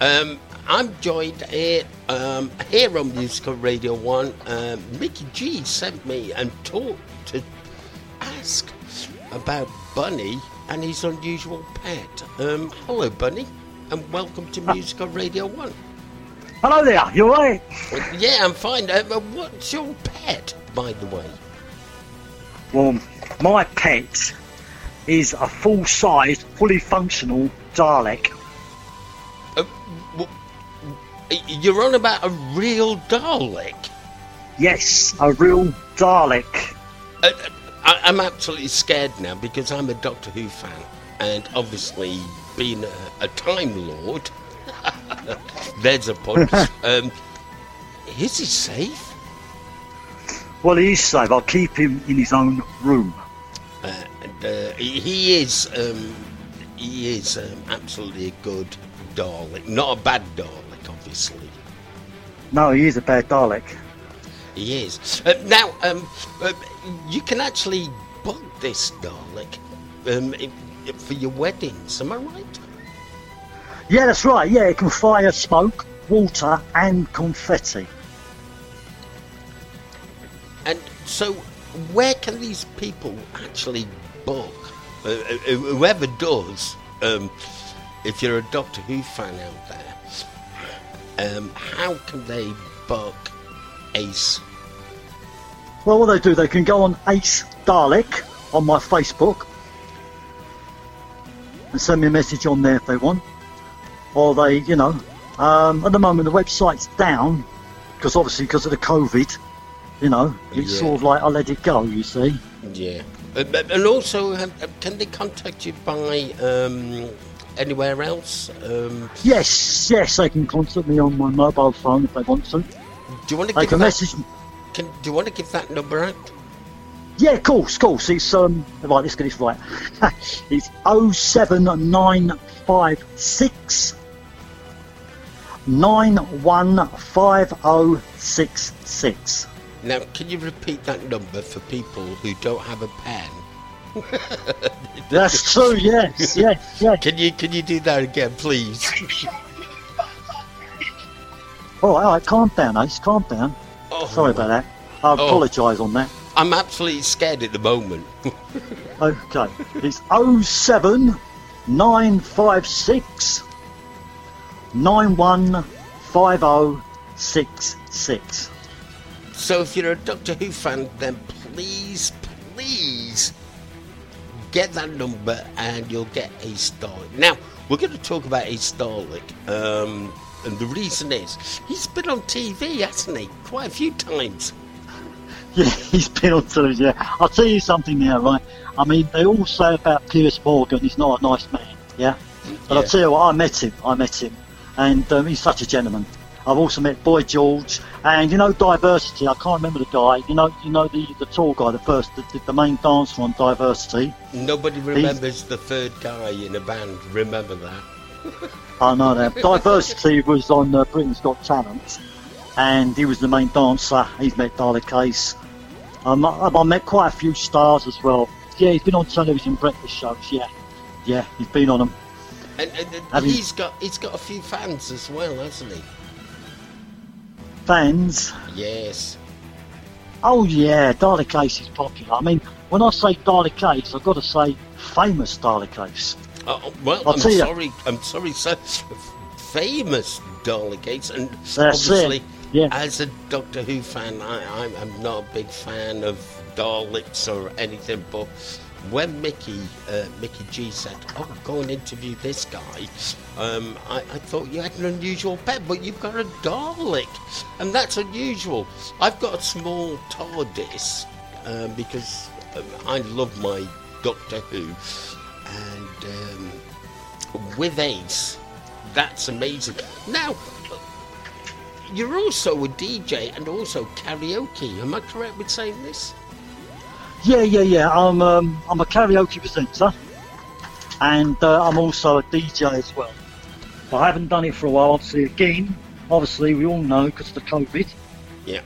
I'm joined here on Musical Radio 1. Mickey G sent me and talked to ask about Bunny and his unusual pet. Hello, Bunny, and welcome to Musical Radio 1. Hello there, you alright? Yeah, I'm fine. What's your pet, by the way? Well, my pet is a full-sized, fully functional Dalek. You're on about a real Dalek? Yes, a real Dalek. I'm absolutely scared now because I'm a Doctor Who fan, and obviously being a Time Lord, there's a point. Is he safe? Well, he is safe. I'll keep him in his own room. He is absolutely a good Dalek, not a bad Dalek, obviously. No, he is a bad Dalek. He is. Now, you can actually book this Dalek for your weddings, am I right? Yeah, that's right. Yeah, it can fire smoke, water and confetti. And so where can these people actually book? Whoever does, if you're a Doctor Who fan out there, how can they book Ace? Well, what they do, they can go on Ace Dalek on my Facebook and send me a message on there if they want. Or they, at the moment the website's down, because of the COVID, it's sort of like I let it go, you see. Yeah. And also, can they contact you by anywhere else? Yes, they can contact me on my mobile phone if they want to. Do you want to give that number out? Yeah, of course. It's right. Let's get this right. It's 07956 915066. Now, can you repeat that number for people who don't have a pen? That's true. Yes. Can you do that again, please? Oh, all right, calm down, Ace. Calm down. Oh, sorry about that. I apologise on that. I'm absolutely scared at the moment. Okay, it's 07956 915066. So if you're a Doctor Who fan, then please get that number and you'll get Ace Dalek. Now, we're going to talk about Ace Dalek. And the reason is, he's been on TV, hasn't he? Quite a few times. Yeah, he's been on television, yeah. I'll tell you something now, right? I mean, they all say about Piers Morgan, he's not a nice man, yeah? But yeah. I'll tell you what, I met him, and he's such a gentleman. I've also met Boy George, and Diversity, I can't remember the guy, the tall guy, the main dancer on Diversity. Nobody remembers the third guy in a band, remember that. I know that. Diversity was on Britain's Got Talent, and he was the main dancer. He's met Daley Case. I met quite a few stars as well. Yeah, he's been on television breakfast shows. Yeah, he's been on them. And he's got a few fans as well, hasn't he? Fans? Yes. Oh yeah, Daley Case is popular. I mean, when I say Daley Case, I've got to say famous Daley Case. I'm sorry, sir. Famous Daley Case, and that's obviously, yeah. As a Doctor Who fan, I'm not a big fan of Daleks or anything, but when Mickey G said, go and interview this guy, I thought you had an unusual pet, but you've got a Dalek, and that's unusual. I've got a small TARDIS, because I love my Doctor Who, and with Ace, that's amazing. Now, you're also a DJ and also karaoke. Am I correct with saying this? Yeah. I'm a karaoke presenter, and I'm also a DJ as well. But I haven't done it for a while. Obviously, again, we all know because of the COVID. Yeah.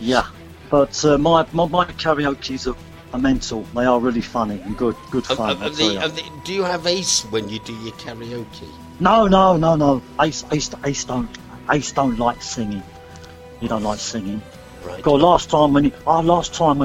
Yeah, but my karaoke's are mental. They are really funny and good fun. Do you have Ace when you do your karaoke? No. I don't like singing. You don't like singing. Right. God, last time when I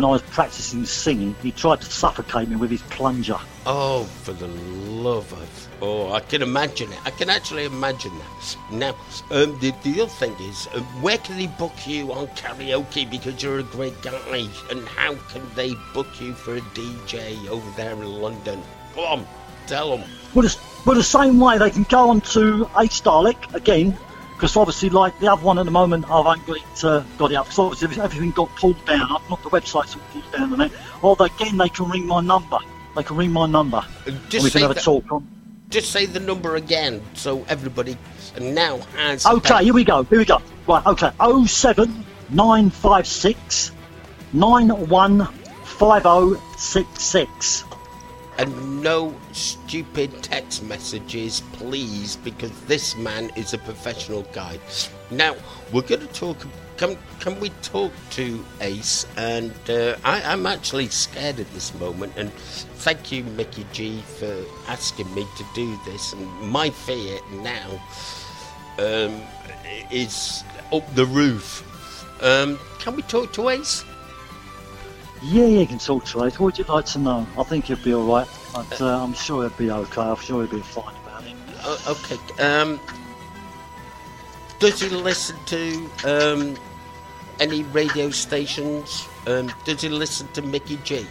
was practicing singing, he tried to suffocate me with his plunger. Oh, for the love of... Oh, I can imagine it. I can actually imagine that. Now, the other thing is, where can they book you on karaoke? Because you're a great guy. And how can they book you for a DJ over there in London? Come on, tell them. Well, the same way they can go on to Ace Dalek again. Because obviously, like the other one at the moment, I haven't got it up. Because obviously, everything got pulled down. Not the website's all pulled down and that. Or again, they can ring my number. We can have a talk on. Just say the number again, so everybody now has. Okay, here we go. Right, okay, 07956 915066. And no stupid text messages, please, because this man is a professional guy. Now, we're going to talk... Can we talk to Ace? And I'm actually scared at this moment. And thank you, Mickey G, for asking me to do this. And my fear now is up the roof. Can we talk to Ace? Yeah, you can talk to Ace. What would you like to know? I think he'll be all right. But, I'm sure he'll be okay. I'm sure he'll be fine about it. Okay. Does he listen to any radio stations? Does he listen to Mickey G?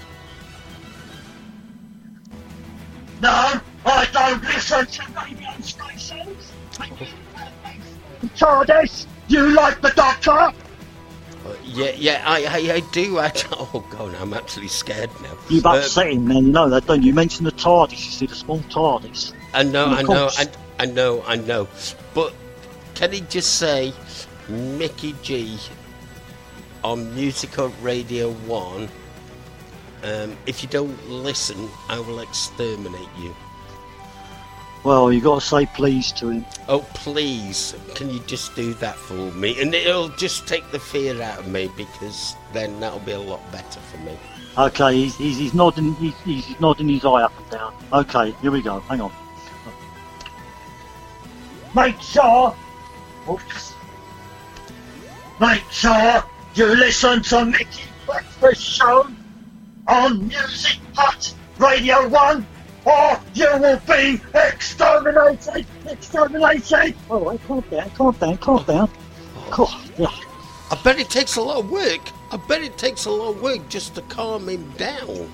No, I don't listen to radio stations. TARDIS, you like the Doctor? I do. Oh, God, I'm actually scared now. You've upset him, man. You know that, don't you? You mentioned the TARDIS, you see, the small TARDIS. I know. But can he just say Mickey G on Musical Radio 1, if you don't listen, I will exterminate you? Well, you got to say please to him. Oh, please. Can you just do that for me? And it'll just take the fear out of me, because then that'll be a lot better for me. Okay, he's nodding. He's nodding his eye up and down. Okay, here we go. Hang on. Make sure you listen to Mickey's Breakfast Show on Music Hut Radio 1, or you will be exterminated! All right, calm down. Yeah. I bet it takes a lot of work just to calm him down.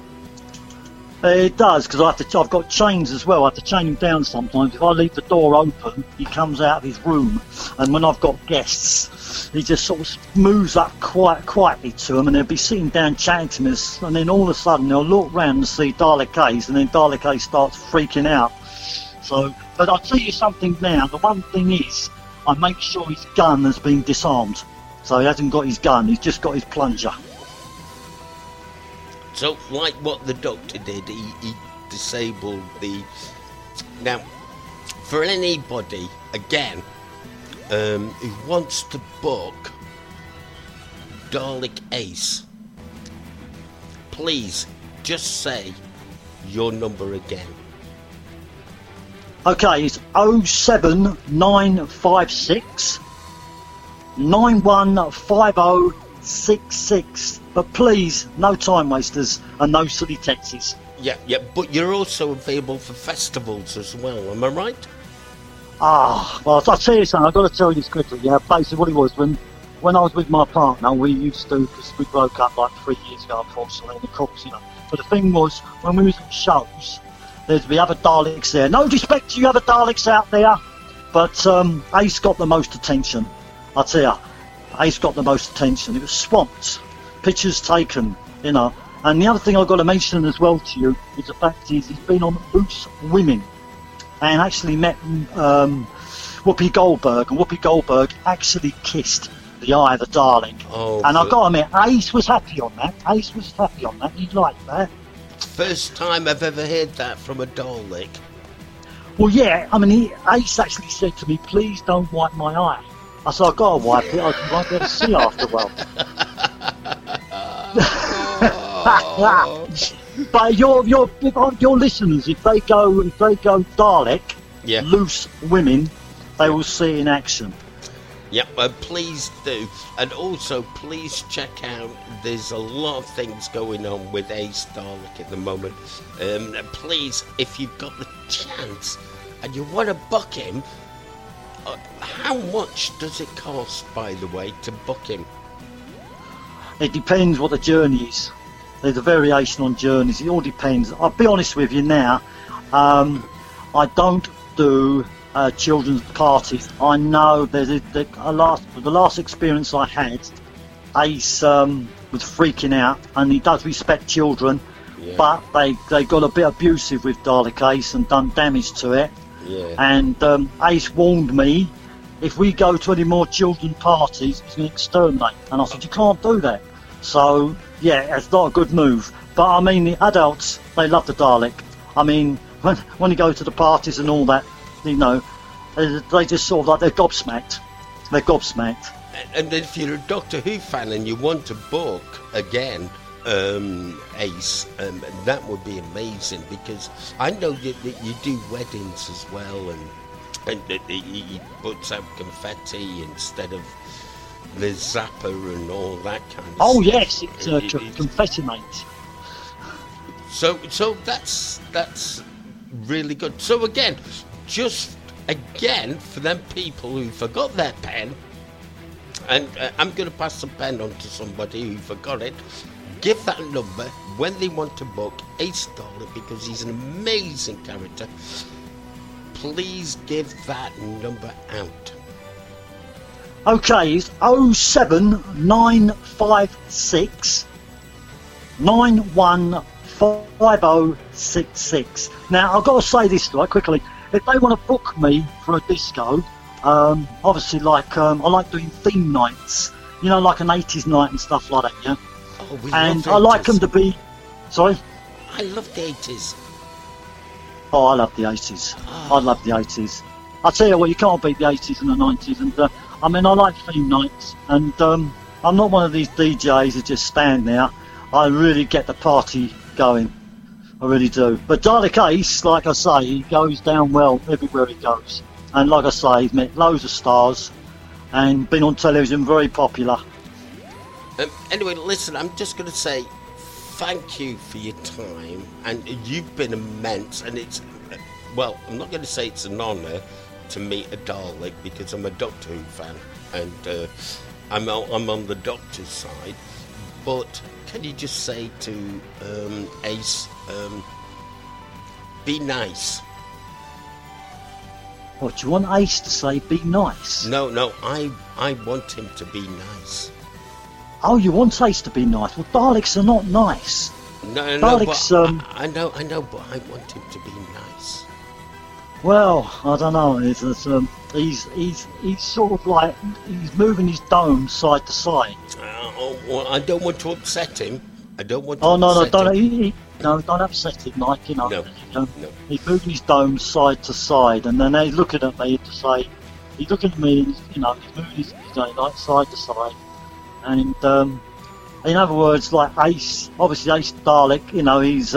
It does, because I've got chains as well. I have to chain him down sometimes. If I leave the door open, he comes out of his room. And when I've got guests, he just sort of moves up quite quietly to them, and they'll be sitting down chatting to me. And then all of a sudden, they'll look round and see Dalek Case, and then Dalek Case starts freaking out. So, but I'll tell you something now. The one thing is, I make sure his gun has been disarmed. So he hasn't got his gun. He's just got his plunger. So, like what the Doctor did, he disabled the... Now, for anybody, again, who wants to book Dalek Ace, please, just say your number again. Okay, it's 07956 915066. But please, no time wasters and no silly texts. Yeah, but you're also available for festivals as well, am I right? Well, I'll tell you something, I've got to tell you this quickly, yeah. Basically what it was, when I was with my partner, we used to, because we broke up like 3 years ago, unfortunately, and of course, you know. But the thing was, when we was at shows, there'd be other Daleks there. No disrespect to you other Daleks out there, but Ace got the most attention, I tell you. Ace got the most attention. It was swamped. Pictures taken, you know. And the other thing I've got to mention as well to you is the fact is he's been on Loose Women and actually met Whoopi Goldberg, and Whoopi Goldberg actually kissed the eye of the Dalek. Oh, and I've got to admit, Ace was happy on that. He liked that. First time I've ever heard that from a Dalek. Well, yeah, I mean, Ace actually said to me, please don't wipe my eye. I said, I've got to wipe it, I won't be able to see after a while. But your listeners, if they go Dalek, yeah. Loose Women, they will see in action. Yep, please do. And also, please check out, there's a lot of things going on with Ace Dalek at the moment. Please, if you've got the chance and you want to book him, how much does it cost, by the way, to book him? It depends what the journey is. There's a variation on journeys. It all depends. I'll be honest with you now. I don't do... children's parties. I know there's the last experience I had, Ace was freaking out, and he does respect children, but they got a bit abusive with Dalek Ace and done damage to it. Yeah. And Ace warned me, if we go to any more children's parties, he's going to exterminate. And I said, you can't do that. So yeah, it's not a good move. But I mean, the adults, they love the Dalek. I mean, when he goes to the parties and all that. You know, they just sort of like they're gobsmacked. They're gobsmacked. And if you're a Doctor Who fan and you want to book again, Ace, that would be amazing, because I know that you do weddings as well, and that he puts out confetti instead of the zapper and all that kind of stuff. Oh yes, it's a confetti, mate. So that's really good. So again. Just again, for them people who forgot their pen, and I'm going to pass the pen on to somebody who forgot it, give that number when they want to book Ace Dalek, because he's an amazing character. Please give that number out. Okay, it's 07956 915066. Now, I've got to say this right quickly. If they want to book me for a disco, obviously, like, I like doing theme nights, you know, like an 80s night and stuff like that, yeah? Oh, we and love I 80s. Like them to be... Sorry? I love the 80s. Oh, I love the 80s. Oh. I love the 80s. I tell you what, you can't beat the 80s and the 90s. And I mean, I like theme nights. And I'm not one of these DJs that just stand there. I really get the party going. I really do. But Dalek Ace, like I say, he goes down well everywhere he goes. And like I say, he's met loads of stars and been on television, very popular. Anyway, listen, I'm just going to say thank you for your time. And you've been immense. And it's, well, I'm not going to say it's an honour to meet a Dalek, because I'm a Doctor Who fan. And I'm on the Doctor's side. But... can you just say to Ace, be nice? What, do you want Ace to say, be nice? No, I want him to be nice. Oh, you want Ace to be nice? Well, Daleks are not nice. No, Daleks, but I know, but I want him to be nice. Well, I don't know. It's, he's sort of like, he's moving his dome side to side. Well, I don't want to upset him. Don't upset him, like, you know. No. He's moving his dome side to side, and then he's looking at me to say, he's looking at me, and, you know, he's moving his dome like side to side. And in other words, like Ace, obviously Ace Dalek, you know, he's...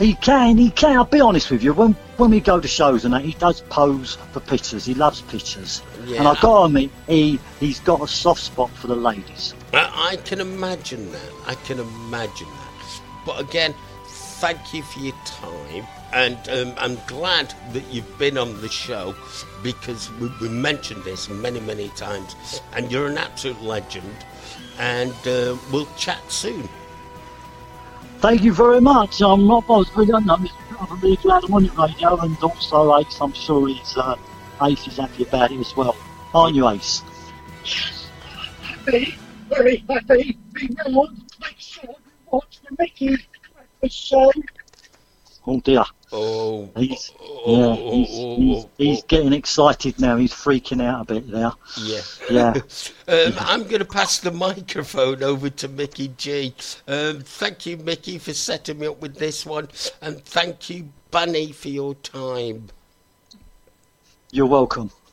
He can, I'll be honest with you, when we go to shows and that, he does pose for pictures, he loves pictures. Yeah. And I've got to admit, he's got a soft spot for the ladies. I can imagine that. But again, thank you for your time, and I'm glad that you've been on the show, because we mentioned this many, many times, and you're an absolute legend, and we'll chat soon. Thank you very much. I'm Rob Osby, and I'm really glad I'm on your radio, and also Ace, I'm sure Ace is happy about it as well. Aren't you, Ace? Yes, happy, very happy. Being on, make sure you watch the Mickey show. Oh dear. Oh. He's getting excited now. He's freaking out a bit there. Yeah. I'm going to pass the microphone over to Mickey G. Thank you, Mickey, for setting me up with this one, and thank you, Bunny, for your time. You're welcome.